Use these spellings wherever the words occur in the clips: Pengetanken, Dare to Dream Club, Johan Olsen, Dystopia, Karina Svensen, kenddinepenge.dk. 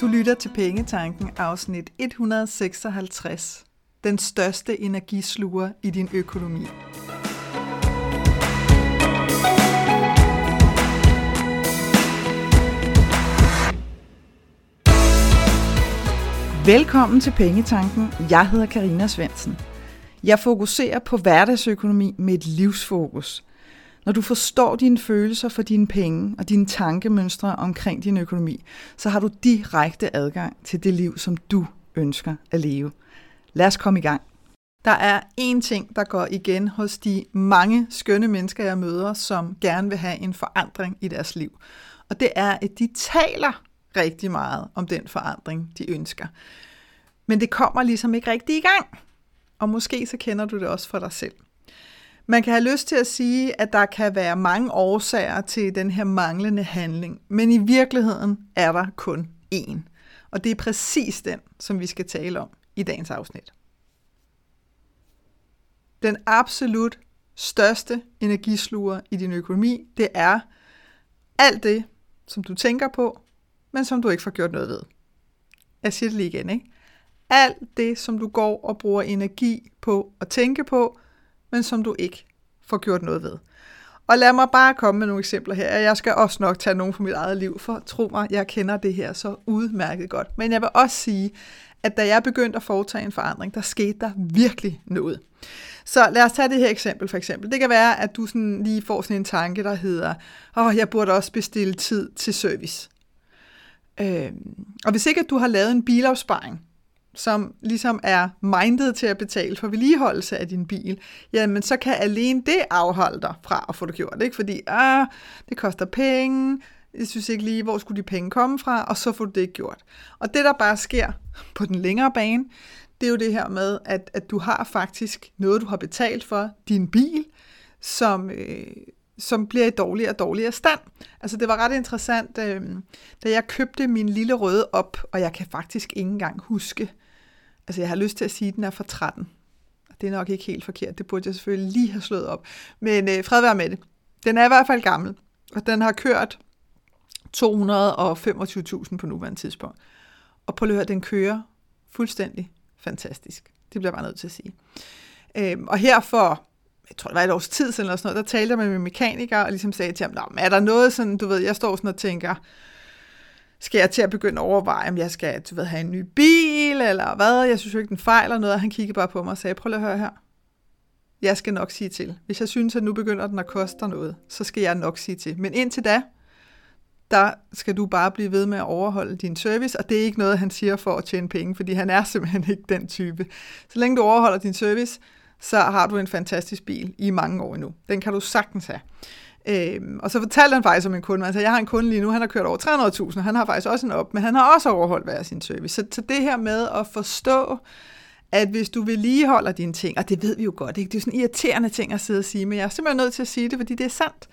Du lytter til Pengetanken, afsnit 156. Den største energisluger i din økonomi. Velkommen til Pengetanken. Jeg hedder Karina Svensen. Jeg fokuserer på hverdagsøkonomi med et livsfokus. Når du forstår dine følelser for dine penge og dine tankemønstre omkring din økonomi, så har du direkte adgang til det liv, som du ønsker at leve. Lad os komme i gang. Der er én ting, der går igen hos de mange skønne mennesker, jeg møder, som gerne vil have en forandring i deres liv. Og det er, at de taler rigtig meget om den forandring, de ønsker. Men det kommer ligesom ikke rigtig i gang. Og måske så kender du det også for dig selv. Man kan have lyst til at sige, at der kan være mange årsager til den her manglende handling, men i virkeligheden er der kun én. Og det er præcis den, som vi skal tale om i dagens afsnit. Den absolut største energisluger i din økonomi, det er alt det, som du tænker på, men som du ikke får gjort noget ved. Jeg siger det lige igen, ikke? Alt det, som du går og bruger energi på at tænke på, men som du ikke får gjort noget ved. Og lad mig bare komme med nogle eksempler her. Jeg skal også nok tage nogle fra mit eget liv, for tro mig, jeg kender det her så udmærket godt. Men jeg vil også sige, at da jeg begyndte at foretage en forandring, der skete der virkelig noget. Så lad os tage det her eksempel for eksempel. Det kan være, at du sådan lige får sådan en tanke, der hedder, jeg burde også bestille tid til service. Og hvis ikke at du har lavet en bilafsparing, som ligesom er mindet til at betale for vedligeholdelse af din bil, jamen så kan alene det afholde dig fra at få det gjort, ikke? Fordi, det koster penge, jeg synes ikke lige, hvor skulle de penge komme fra, og så får du det ikke gjort. Og det, der bare sker på den længere bane, det er jo det her med, at du har faktisk noget, du har betalt for, din bil, som bliver i dårligere og dårligere stand. Altså det var ret interessant, da jeg købte min lille røde op, og jeg kan faktisk ikke engang huske, altså jeg har lyst til at sige, at den er fra 13. Det er nok ikke helt forkert, det burde jeg selvfølgelig lige have slået op. Men fred være med det. Den er i hvert fald gammel, og den har kørt 225.000 på nuværende tidspunkt. Og på løbet, den kører fuldstændig fantastisk. Det bliver jeg bare nødt til at sige. Og her for jeg tror, det var et års tid siden, eller sådan noget, der talte jeg med min mekaniker, og ligesom sagde til ham, er der noget sådan, du ved, jeg står sådan og tænker, skal jeg til at begynde at overveje, om jeg skal, have en ny bil, eller hvad, jeg synes jo ikke, den fejler noget, og han kiggede bare på mig og sagde, prøv lige at høre her, jeg skal nok sige til, hvis jeg synes, at nu begynder den at koste noget, så skal jeg nok sige til, men indtil da, der skal du bare blive ved med at overholde din service, og det er ikke noget, han siger for at tjene penge, fordi han er simpelthen ikke den type. Så længe du overholder din service, så har du en fantastisk bil i mange år endnu. Den kan du sagtens have. Og så fortalte han faktisk om en kunde. Altså, jeg har en kunde lige nu, han har kørt over 300.000, han har faktisk også en op, men han har også overholdt hver sin service. Så det her med at forstå, at hvis du vedligeholder dine ting, og det ved vi jo godt, ikke? Det er sådan irriterende ting at sidde og sige, men jeg er simpelthen nødt til at sige det, fordi det er sandt.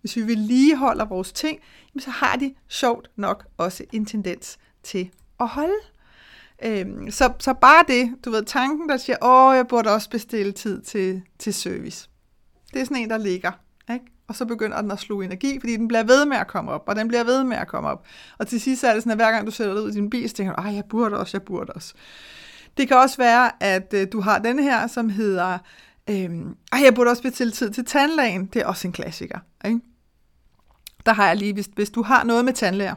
Hvis vi vedligeholder vores ting, så har de sjovt nok også en tendens til at holde. Så bare det, du ved, tanken der siger, jeg burde også bestille tid til service. Det er sådan en, der ligger, ikke? Og så begynder den at sluge energi, fordi den bliver ved med at komme op, og den bliver ved med at komme op. Og til sidst er det sådan, at hver gang du sætter dig ud i din bil, så tænker du, jeg burde også. Det kan også være, at du har den her, som hedder, jeg burde også bestille tid til tandlægen. Det er også en klassiker, ikke? Der har jeg lige, hvis du har noget med tandlæger,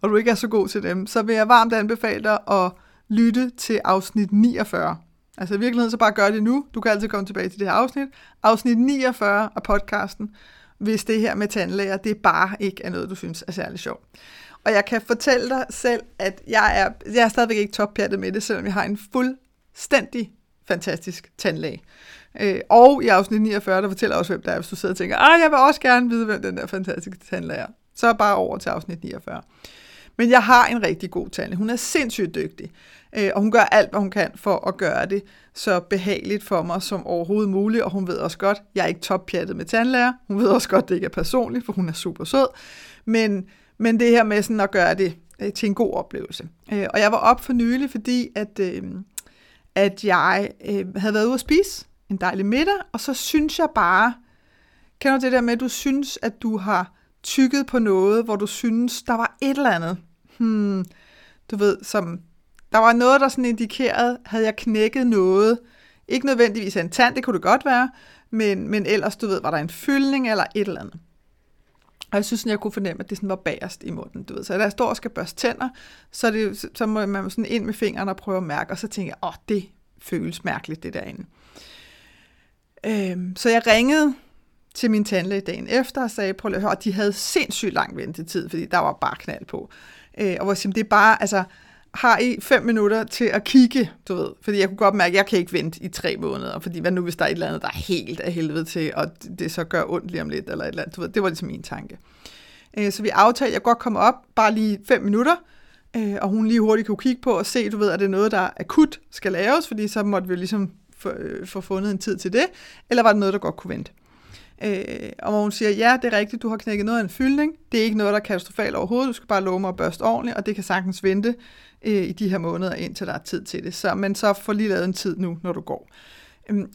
og du ikke er så god til dem, så vil jeg varmt anbefale dig at lytte til afsnit 49. Altså i virkeligheden så bare gør det nu. Du kan altid komme tilbage til det her afsnit. Afsnit 49 af podcasten, hvis det her med tandlæger, det bare ikke er noget, du synes er særlig sjovt. Og jeg kan fortælle dig selv, at jeg er stadigvæk ikke toppjattet med det, selvom jeg har en fuldstændig fantastisk tandlæge. Og i afsnit 49, der fortæller også, hvem der er, hvis du sidder og tænker, jeg vil også gerne vide, hvem den der fantastiske tandlæge er. Så bare over til afsnit 49. Men jeg har en rigtig god tandlæge. Hun er sindssygt dygtig, og hun gør alt, hvad hun kan for at gøre det så behageligt for mig som overhovedet muligt, og hun ved også godt, jeg er ikke toppjattet med tandlæger. Hun ved også godt, det ikke er personligt, for hun er super sød. Men det her med sådan at gøre det til en god oplevelse. Og jeg var op for nylig, fordi at jeg havde været ude at spise en dejlig middag, og så synes jeg bare, kender du det der med, at du synes, at du har tykket på noget, hvor du synes, der var et eller andet, du ved, som, der var noget, der sådan indikerede, havde jeg knækket noget, ikke nødvendigvis en tand, det kunne det godt være, men ellers, du ved, var der en fyldning eller et eller andet. Og jeg synes, sådan, jeg kunne fornemme, at det sådan var bagerst i munden, du ved. Så da jeg står og skal børste tænder, så må man sådan ind med fingrene og prøve at mærke, og så tænker jeg, det føles mærkeligt, det derinde. Så jeg ringede til min tandlæge dagen efter og sagde, prøv at høre, og de havde sindssygt lang ventetid, fordi der var bare knald på. Og hvor det er bare, altså, har I 5 minutter til at kigge, du ved, fordi jeg kunne godt mærke, at jeg kan ikke vente i 3 måneder, fordi hvad nu, hvis der er et eller andet, der er helt af helvede til, og det så gør ondt lige om lidt, eller et eller andet, du ved, det var ligesom min tanke. Så vi aftalte, at jeg godt kom op, bare lige 5 minutter, og hun lige hurtigt kunne kigge på og se, du ved, er det noget, der akut skal laves, fordi så måtte vi ligesom få fundet en tid til det, eller var det noget, der godt kunne vente. Og hvor hun siger, ja, det er rigtigt, du har knækket noget af en fyldning, det er ikke noget, der er katastrofalt overhovedet, du skal bare love mig at børste ordentligt, og det kan sagtens vente i de her måneder, indtil der er tid til det. Så, men så får lige lavet en tid nu, når du går.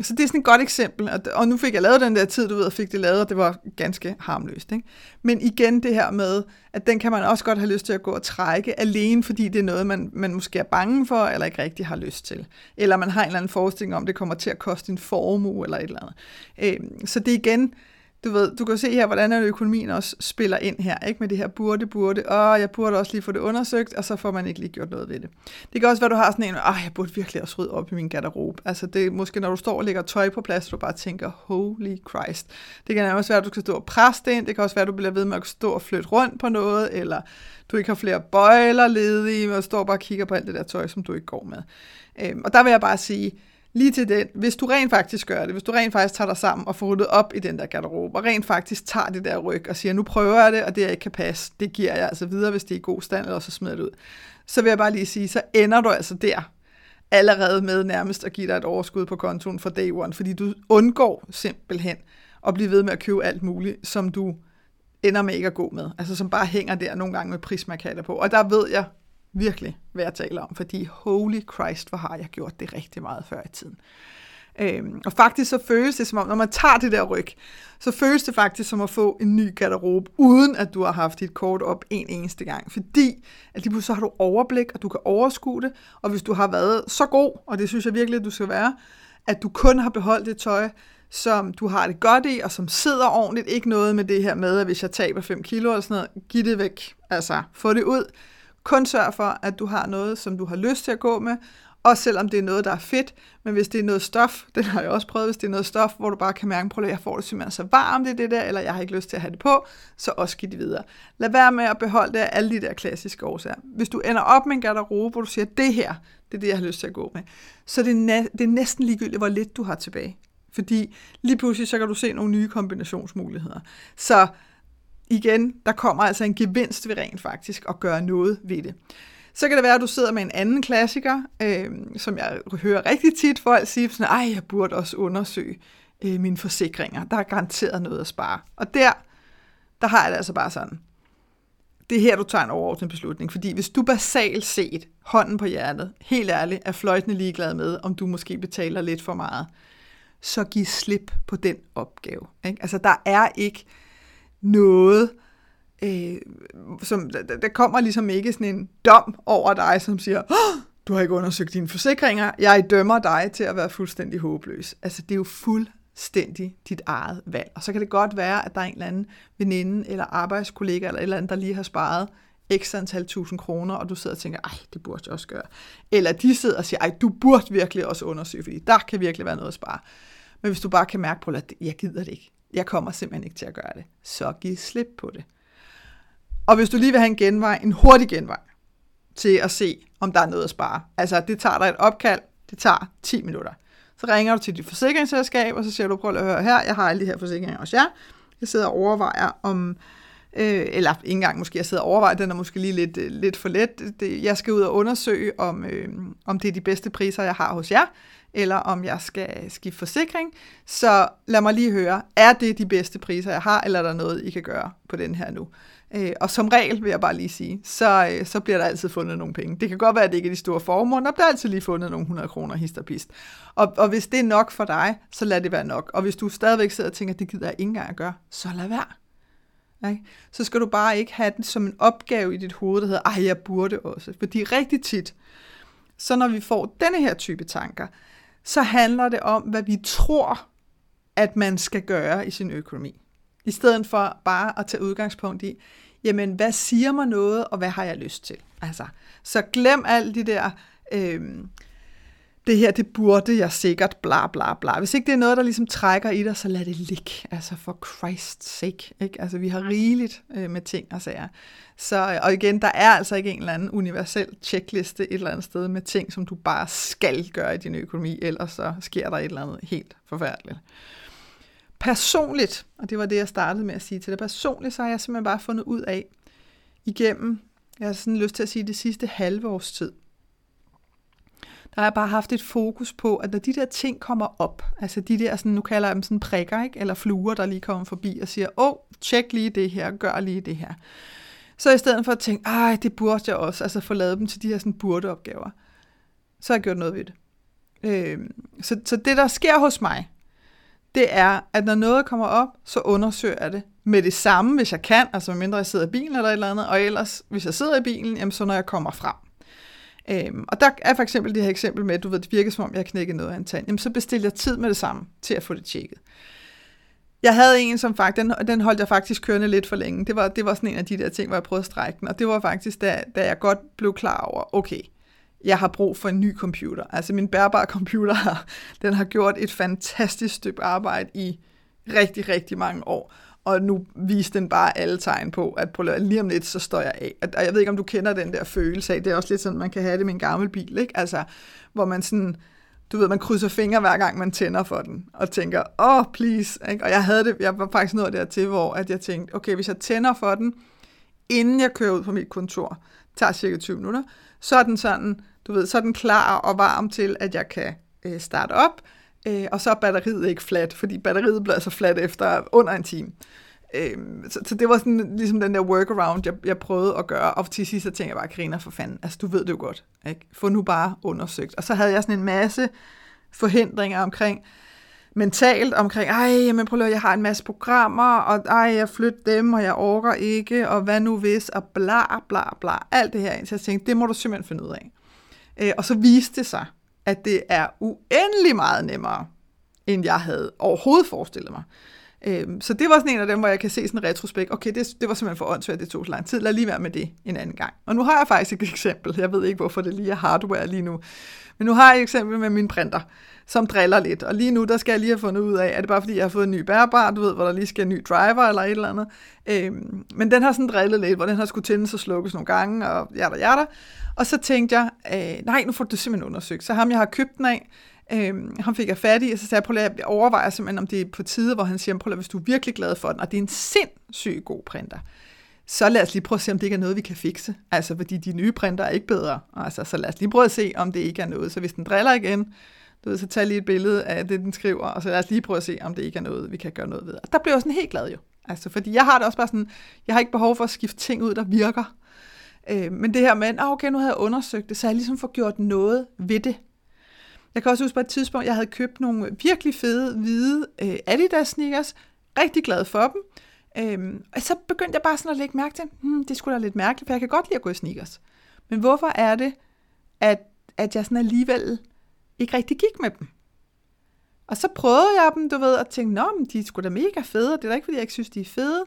Så det er sådan et godt eksempel, og nu fik jeg lavet den der tid, du ved, og fik det lavet, og det var ganske harmløst. Ikke? Men igen det her med, at den kan man også godt have lyst til at gå og trække, alene fordi det er noget, man måske er bange for, eller ikke rigtig har lyst til. Eller man har en eller anden forestilling om, det kommer til at koste en formue, eller et eller andet. Så det er igen, du ved, du kan se her, hvordan økonomien også spiller ind her, ikke? Med det her burde, jeg burde også lige få det undersøgt, og så får man ikke lige gjort noget ved det. Det kan også være, du har sådan en, jeg burde virkelig også rydde op i min garderobe. Altså det måske, når du står og lægger tøj på plads, du bare tænker, holy Christ. Det kan også være, at du skal stå og presse det ind, det kan også være, at du bliver ved med at stå og flytte rundt på noget, eller du ikke har flere bøjler ledige, og står bare og kigger på alt det der tøj, som du ikke går med. Og der vil jeg bare sige, lige til den, hvis du rent faktisk gør det, hvis du rent faktisk tager dig sammen og får ryddet op i den der garderobe, og rent faktisk tager det der ryg og siger, nu prøver jeg det, og det jeg ikke kan passe, det giver jeg altså videre, hvis det er i god stand, eller så smider det ud. Så vil jeg bare lige sige, så ender du altså der, allerede med nærmest at give dig et overskud på kontoen for day one, fordi du undgår simpelthen at blive ved med at købe alt muligt, som du ender med ikke at gå med, altså som bare hænger der nogle gange med prismarkader på, og der ved jeg virkelig, hvad jeg taler om, fordi holy Christ, hvor har jeg gjort det rigtig meget før i tiden. Og faktisk så føles det som om, når man tager det der ryg, så føles det faktisk som at få en ny garderobe, uden at du har haft dit kort op en eneste gang, fordi at lige pludselig så har du overblik, og du kan overskue det, og hvis du har været så god, og det synes jeg virkelig, at du skal være, at du kun har beholdt det tøj, som du har det godt i, og som sidder ordentligt, ikke noget med det her med, at hvis jeg taber 5 kilo eller sådan noget, giv det væk, altså få det ud. Kun sørg for, at du har noget, som du har lyst til at gå med, også selvom det er noget, der er fedt, men hvis det er noget stof, det har jeg også prøvet, hvis det er noget stof, hvor du bare kan mærke, at jeg får det simpelthen så varmt i det der, eller jeg har ikke lyst til at have det på, så også giv det videre. Lad være med at beholde det af alle de der klassiske årsager. Hvis du ender op med en garderobe, hvor du siger, at det her, det er det, jeg har lyst til at gå med, så det er næsten ligegyldigt, hvor lidt du har tilbage. Fordi lige pludselig, så kan du se nogle nye kombinationsmuligheder. Så igen, der kommer altså en gevinst ved rent faktisk at gøre noget ved det. Så kan det være, at du sidder med en anden klassiker, som jeg hører rigtig tit folk sige, sådan, jeg burde også undersøge mine forsikringer. Der er garanteret noget at spare. Og der har jeg det altså bare sådan. Det er her, du tager en overordnet beslutning. Fordi hvis du basalt set, hånden på hjertet, helt ærligt, er fløjtende ligeglad med, om du måske betaler lidt for meget, så giv slip på den opgave. Ikke? Altså, der er ikke noget, som der kommer ligesom ikke sådan en dom over dig, som siger, du har ikke undersøgt dine forsikringer, jeg dømmer dig til at være fuldstændig håbløs. Altså det er jo fuldstændig dit eget valg. Og så kan det godt være, at der er en eller anden veninde eller arbejdskollega eller et eller andet, der lige har sparet x antal 1000 kroner, og du sidder og tænker, det burde jeg også gøre. Eller de sidder og siger, du burde virkelig også undersøge, fordi der kan virkelig være noget at spare. Men hvis du bare kan mærke på, at jeg gider det ikke, jeg kommer simpelthen ikke til at gøre det, så giv slip på det. Og hvis du lige vil have en genvej, en hurtig genvej, til at se, om der er noget at spare. Altså, det tager dig et opkald, det tager 10 minutter. Så ringer du til dit forsikringsselskab, og så siger du, prøv at høre her, jeg har alle de her forsikringer hos jer. Jeg sidder og overvejer om, eller ikke engang måske, jeg sidder og overvejer, den er måske lige lidt for let. Jeg skal ud og undersøge, om det er de bedste priser, jeg har hos jer, eller om jeg skal skifte forsikring, så lad mig lige høre, er det de bedste priser, jeg har, eller er der noget, I kan gøre på den her nu? Og som regel, vil jeg bare lige sige, så bliver der altid fundet nogle penge. Det kan godt være, at det ikke er de store formuer, der bliver altid lige fundet nogle 100 kroner hist og pist. Og hvis det er nok for dig, så lad det være nok. Og hvis du stadigvæk sidder og tænker, at det gider jeg ikke engang at gøre, så lad være. Ikke? Så skal du bare ikke have den som en opgave i dit hoved, der hedder, ej, jeg burde også. Fordi rigtig tit, så når vi får denne her type tanker, så handler det om, hvad vi tror, at man skal gøre i sin økonomi. I stedet for bare at tage udgangspunkt i, jamen, hvad siger mig noget, og hvad har jeg lyst til? Altså, så glem alt de der, det her, det burde jeg sikkert, bla bla bla. Hvis ikke det er noget, der ligesom trækker i dig, så lad det ligge. Altså for Christ's sake. Ikke? Altså vi har rigeligt med ting og sager. Så, og igen, der er altså ikke en eller anden universel checkliste et eller andet sted med ting, som du bare skal gøre i din økonomi, ellers så sker der et eller andet helt forfærdeligt. Personligt, og det var det, jeg startede med at sige til dig, personligt så har jeg simpelthen bare fundet ud af, igennem, jeg har sådan lyst til at sige, det sidste halve års tid, der har jeg bare haft et fokus på, at når de der ting kommer op, altså de der, sådan, nu kalder jeg dem sådan prikker, ikke? Eller fluer, der lige kommer forbi og siger, tjek lige det her, gør lige det her. Så i stedet for at tænke, ej, det burde jeg også, altså få lavet dem til de her sådan burdeopgaver, så har jeg gjort noget ved det. Så det, der sker hos mig, det er, at når noget kommer op, så undersøger jeg det med det samme, hvis jeg kan, altså medmindre jeg sidder i bilen eller et eller andet, og ellers, hvis jeg sidder i bilen, jamen så når jeg kommer frem. Og der er for eksempel det her eksempel med, at du ved, det virker som om, jeg har knækket noget af en tand, jamen så bestiller jeg tid med det samme til at få det tjekket. Jeg havde en, som faktisk, den holdt jeg faktisk kørende lidt for længe. Det var sådan en af de der ting, hvor jeg prøvede at strække den, og det var faktisk, da jeg godt blev klar over, okay, jeg har brug for en ny computer. Altså min bærbare computer, den har gjort et fantastisk stykke arbejde i rigtig, rigtig mange år. Og nu viste den bare alle tegn på, at lige om lidt, så står jeg af. Og jeg ved ikke, om du kender den der følelse af, det er også lidt sådan, man kan have det med en gammel bil, ikke? Altså, hvor man sådan, du ved, man krydser fingre hver gang, man tænder for den, og tænker, please. Ikke? Og jeg var faktisk nået dertil, hvor at jeg tænkte, okay, hvis jeg tænder for den, inden jeg kører ud på mit kontor, tager cirka 20 minutter, så er den sådan, du ved, så er den klar og varm til, at jeg kan starte op, og så er batteriet ikke fladt, fordi batteriet bliver så fladt efter under en time. Så det var sådan ligesom den der workaround, jeg prøvede at gøre, og til sidst så tænkte jeg bare, Karina, for fanden, altså du ved det jo godt, ikke? Få nu bare undersøgt. Og så havde jeg sådan en masse forhindringer omkring, mentalt omkring, men prøv at jeg har en masse programmer, og jeg flytter dem, og jeg orker ikke, og hvad nu hvis, og bla bla bla, alt det her ind. Så jeg tænkte, det må du simpelthen finde ud af. Og så viste det sig, at det er uendelig meget nemmere, end jeg havde overhovedet forestillet mig. Så det var sådan en af dem, hvor jeg kan se sådan en retrospekt, okay, det var simpelthen for åndssvagt, det tog så lang tid, lad lige være med det en anden gang. Og nu har jeg faktisk et eksempel, jeg ved ikke, hvorfor det lige er hardware lige nu, men nu har jeg et eksempel med min printer, som driller lidt, og lige nu, der skal jeg lige have fundet ud af, er det bare fordi, jeg har fået en ny bærbar, du ved, hvor der lige skal en ny driver, eller et eller andet, men den har sådan drillet lidt, hvor den har skulle tændes og slukkes nogle gange, og jada. Og så tænkte jeg, nej, nu får du simpelthen undersøgt, så ham, jeg har købt den af, ham fik jeg fat i, og så sagde jeg, jeg overvejer simpelthen, om det er på tide, hvor han siger, hvis du er virkelig glad for den, og det er en sindssygt god printer, så lad os lige prøve at se, om det ikke er noget, vi kan fikse. Altså, fordi de nye printer er ikke bedre. Altså, så lad os lige prøve at se, om det ikke er noget. Så hvis den driller igen, du ved, så tag lige et billede af det, den skriver, og så lad os lige prøve at se, om det ikke er noget, vi kan gøre noget ved. Og der blev jeg sådan helt glad jo. Altså, fordi jeg har det også bare sådan, jeg har ikke behov for at skifte ting ud, der virker. Men det her med, okay, nu havde jeg undersøgt det, så jeg ligesom får gjort noget ved det. Jeg kan også huske på et tidspunkt, jeg havde købt nogle virkelig fede, hvide Adidas sneakers. Rigtig glad for dem. Og så begyndte jeg bare sådan at lægge mærke til, det skulle da lidt mærkeligt, for jeg kan godt lide at gå i sneakers. Men hvorfor er det, at jeg sådan alligevel ikke rigtig gik med dem? Og så prøvede jeg dem, du ved, og tænkte, men de er sgu da mega fede, og det er da ikke, fordi jeg ikke synes, de er fede.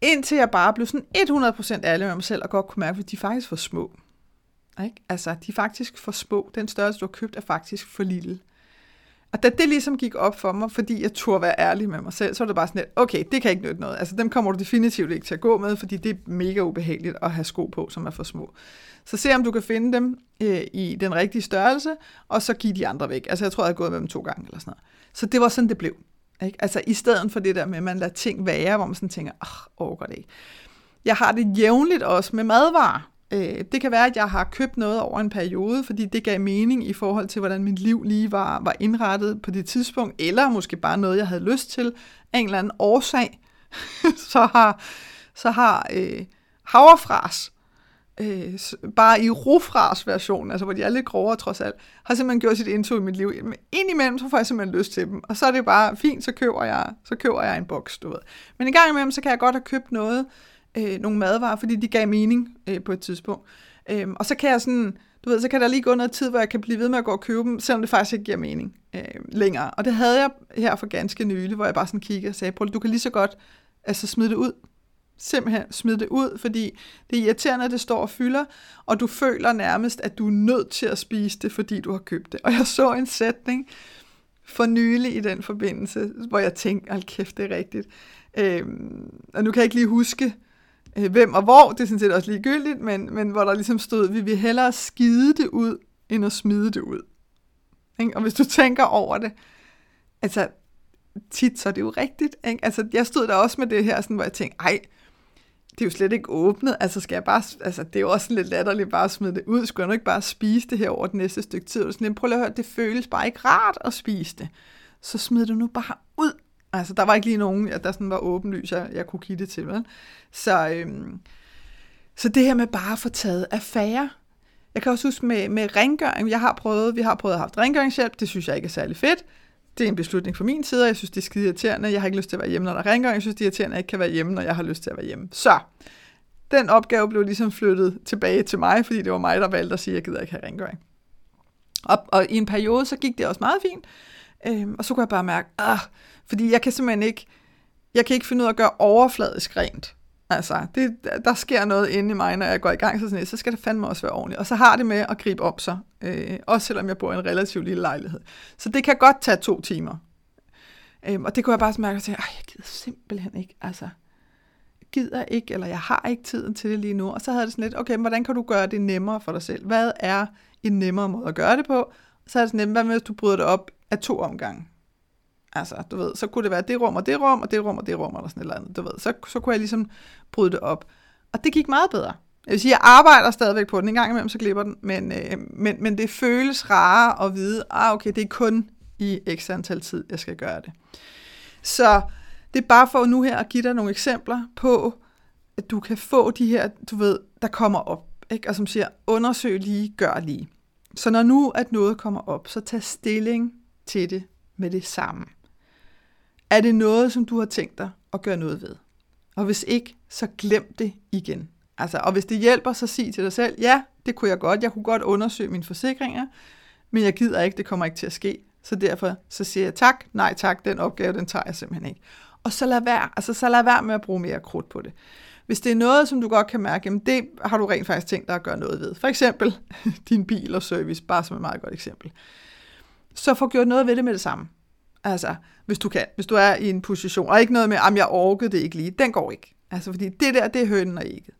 Indtil jeg bare blev sådan 100% ærlig med mig selv, og godt kunne mærke, at de er faktisk for små. Ikke? Altså, de er faktisk for små. Den størrelse, du har købt, er faktisk for lille. Og da det ligesom gik op for mig, fordi jeg turde være ærlig med mig selv, så var det bare sådan lidt, okay, det kan ikke nytte noget. Altså, dem kommer du definitivt ikke til at gå med, fordi det er mega ubehageligt at have sko på, som er for små. Så se, om du kan finde dem i den rigtige størrelse, og så give de andre væk. Altså, jeg tror, jeg havde gået med dem 2 gange eller sådan noget. Så det var sådan, det blev. Ikke? Altså, i stedet for det der med, at man lader ting være, hvor man sådan tænker, overgår det ikke. Jeg har det jævnligt også med madvarer. Det kan være, at jeg har købt noget over en periode, fordi det gav mening i forhold til, hvordan mit liv lige var indrettet på det tidspunkt, eller måske bare noget, jeg havde lyst til, af en eller anden årsag, så har havrefras bare i Rofras version, altså hvor de er lidt grovere trods alt, har simpelthen gjort sit indtog i mit liv. Men indimellem, så får jeg simpelthen lyst til dem, og så er det bare fint, så køber jeg en boks, du ved. Men en gang imellem, så kan jeg godt have købt noget, nogle madvarer, fordi de gav mening på et tidspunkt. Og så kan jeg sådan, du ved, så kan der lige gå noget tid, hvor jeg kan blive ved med at gå og købe dem, selvom det faktisk ikke giver mening længere. Og det havde jeg her for ganske nylig, hvor jeg bare sådan kiggede og sagde, prøv, du kan lige så godt altså smide det ud. Simpelthen smid det ud, fordi det er irriterende, at det står og fylder, og du føler nærmest, at du er nødt til at spise det, fordi du har købt det. Og jeg så en sætning for nylig i den forbindelse, hvor jeg tænkte, hold kæft, det er rigtigt. Og nu kan jeg ikke lige huske, hvem og hvor, det er sådan set også ligegyldigt, men hvor der ligesom stod, vi vil hellere skide det ud, end at smide det ud. Ikke? Og hvis du tænker over det, altså tit, så er det jo rigtigt. Ikke? Altså jeg stod der også med det her, sådan, hvor jeg tænkte, ej, det er jo slet ikke åbnet, altså skal jeg bare, altså det er jo også lidt latterligt bare at smide det ud, skal jeg nu ikke bare spise det her over det næste stykke tid, sådan, prøv lige at høre, det føles bare ikke rart at spise det, så smid det nu bare ud, altså der var ikke lige nogen, der sådan var åbenlys, jeg kunne give det til, vel? Så det her med bare at få taget affære, jeg kan også huske med rengøring, vi har prøvet at have rengøringshjælp, det synes jeg ikke er særlig fedt. Det er en beslutning fra min side, og jeg synes, det er skide irriterende. Jeg har ikke lyst til at være hjemme, når der er rengøring. Jeg synes, det er irriterende, at jeg ikke kan være hjemme, når jeg har lyst til at være hjemme. Så den opgave blev ligesom flyttet tilbage til mig, fordi det var mig, der valgte at sige, at jeg gider ikke have rengøring. Og i en periode, så gik det også meget fint. Og så kunne jeg bare mærke, fordi jeg kan simpelthen ikke, jeg kan ikke finde ud af at gøre overfladisk rent. Altså, der sker noget inde i mig, når jeg går i gang, så skal det fandme også være ordentligt. Og så har det med at gribe om sig, også selvom jeg bor i en relativt lille lejlighed. Så det kan godt tage 2 timer. Og det kunne jeg bare mærke og sige, jeg gider simpelthen ikke, altså, jeg gider ikke, eller jeg har ikke tiden til det lige nu. Og så havde det sådan lidt, okay, hvordan kan du gøre det nemmere for dig selv? Hvad er en nemmere måde at gøre det på? Og så havde det sådan lidt, hvad hvis du bryder det op af 2 omgange? Altså, du ved, så kunne det være det rum og det rum, og det rum og det rum, eller sådan et eller andet, du ved. Så kunne jeg ligesom bryde det op. Og det gik meget bedre. Jeg vil sige, jeg arbejder stadigvæk på den. En gang imellem, så glipper den. Men det føles rarere at vide, okay, det er kun i ekstra antal tid, jeg skal gøre det. Så det er bare for nu her at give dig nogle eksempler på, at du kan få de her, du ved, der kommer op, ikke? Og som siger, undersøg lige, gør lige. Så når nu, at noget kommer op, så tag stilling til det med det samme. Er det noget, som du har tænkt dig at gøre noget ved? Og hvis ikke, så glem det igen. Altså, og hvis det hjælper, så sig til dig selv, ja, det kunne jeg godt. Jeg kunne godt undersøge mine forsikringer, men jeg gider ikke, det kommer ikke til at ske. Så derfor så siger jeg tak, nej tak, den opgave, den tager jeg simpelthen ikke. Og så lad være, med at bruge mere krudt på det. Hvis det er noget, som du godt kan mærke, jamen det har du rent faktisk tænkt dig at gøre noget ved. For eksempel din bil og service, bare som et meget godt eksempel. Så få gjort noget ved det med det samme. Altså, hvis du kan, hvis du er i en position, og ikke noget med, jeg orkede det ikke lige, den går ikke. Altså, fordi det der, det er hønen og ægget.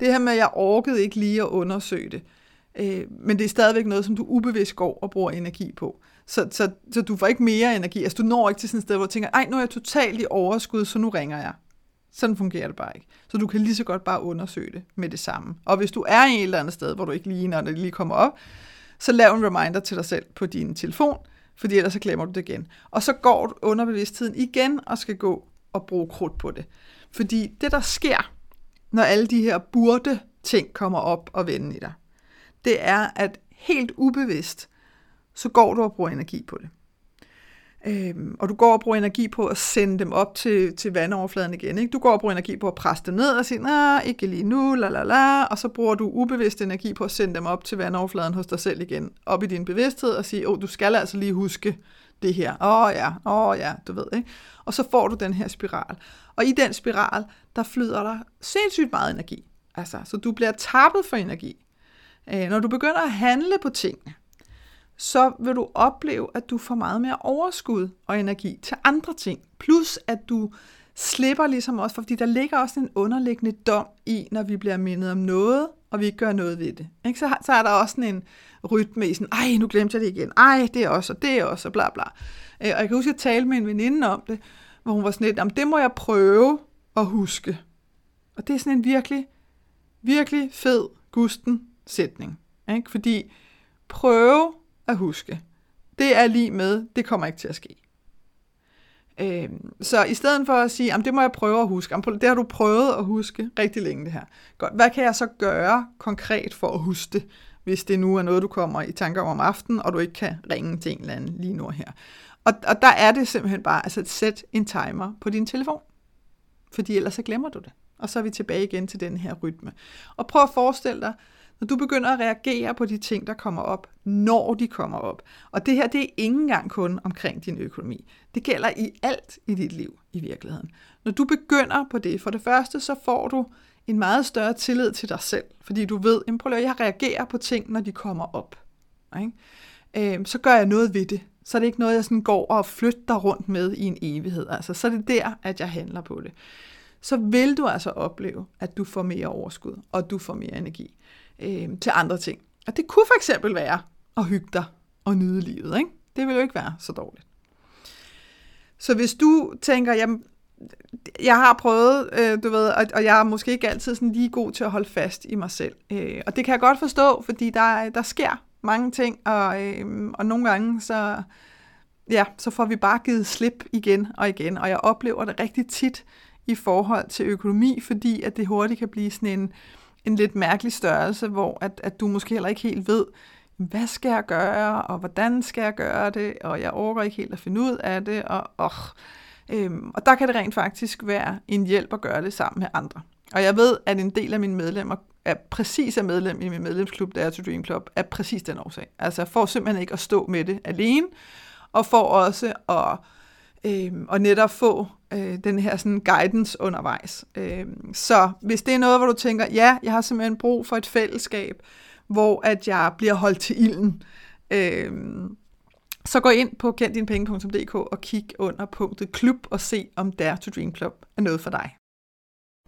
Det her med, jeg orkede ikke lige at undersøge det, men det er stadigvæk noget, som du ubevidst går og bruger energi på. Så du får ikke mere energi, altså du når ikke til sådan et sted, hvor du tænker, nu er jeg totalt i overskud, så nu ringer jeg. Sådan fungerer det bare ikke. Så du kan lige så godt bare undersøge det med det samme. Og hvis du er i et eller andet sted, hvor du ikke lige, når det lige kommer op, så lav en reminder til dig selv på din telefon, fordi ellers så glemmer du det igen. Og så går du underbevidstheden igen og skal gå og bruge krudt på det. Fordi det, der sker, når alle de her burde ting kommer op og vender i dig, det er, at helt ubevidst, så går du og bruger energi på det. Og du går og bruger energi på at sende dem op til vandoverfladen igen. Ikke? Du går og bruger energi på at presse dem ned og sige, nej, ikke lige nu, lalala. Og så bruger du ubevidst energi på at sende dem op til vandoverfladen hos dig selv igen. Op i din bevidsthed og sige, du skal altså lige huske det her. Åh ja, du ved. Ikke? Og så får du den her spiral. Og i den spiral, der flyder der sindssygt meget energi. Altså, så du bliver tappet for energi. Når du begynder at handle på tingene, så vil du opleve, at du får meget mere overskud og energi til andre ting. Plus at du slipper ligesom også, fordi der ligger også en underliggende dom i, når vi bliver mindet om noget, og vi ikke gør noget ved det. Ikke? Så er der også en rytme i sådan, nu glemte jeg det igen, det er også, og bla bla. Og jeg kan huske, at jeg talte med en veninde om det, hvor hun var sådan lidt, det må jeg prøve at huske. Og det er sådan en virkelig, virkelig fed gusten sætning. Ikke? Fordi prøve at huske, det er lige med, det kommer ikke til at ske. Så i stedet for at sige, det må jeg prøve at huske, det har du prøvet at huske rigtig længe det her. Godt. Hvad kan jeg så gøre konkret for at huske det, hvis det nu er noget, du kommer i tanker om aftenen, og du ikke kan ringe til en eller anden lige nu her. Og der er det simpelthen bare, altså sæt en timer på din telefon, fordi ellers så glemmer du det. Og så er vi tilbage igen til den her rytme. Og prøv at forestille dig, når du begynder at reagere på de ting, der kommer op, når de kommer op. Og det her, det er ikke engang kun omkring din økonomi. Det gælder i alt i dit liv i virkeligheden. Når du begynder på det, for det første, så får du en meget større tillid til dig selv. Fordi du ved, jeg reagerer på ting, når de kommer op. Så gør jeg noget ved det. Så er det ikke noget, jeg sådan går og flytter rundt med i en evighed. Altså, så er det der, at jeg handler på det. Så vil du altså opleve, at du får mere overskud, og du får mere energi til andre ting. Og det kunne for eksempel være at hygge dig og nyde livet. Ikke? Det vil jo ikke være så dårligt. Så hvis du tænker, jeg har prøvet, og jeg er måske ikke altid sådan lige god til at holde fast i mig selv. Og det kan jeg godt forstå, fordi der sker mange ting, og nogle gange så får vi bare givet slip igen og igen. Og jeg oplever det rigtig tit i forhold til økonomi, fordi at det hurtigt kan blive sådan en lidt mærkelig størrelse, hvor at du måske heller ikke helt ved, hvad skal jeg gøre, og hvordan skal jeg gøre det, og jeg orker ikke helt at finde ud af det, og der kan det rent faktisk være en hjælp at gøre det sammen med andre. Og jeg ved, at en del af mine medlemmer er medlem i min medlemsklub, Dare to Dream Club, er præcis den årsag. Altså for simpelthen ikke at stå med det alene, og for også at netop få den her sådan guidance undervejs. Så hvis det er noget, hvor du tænker, jeg har simpelthen brug for et fællesskab, hvor at jeg bliver holdt til ilden, så gå ind på kenddinepenge.dk og kig under punktet klub og se, om Dare to Dream Club er noget for dig.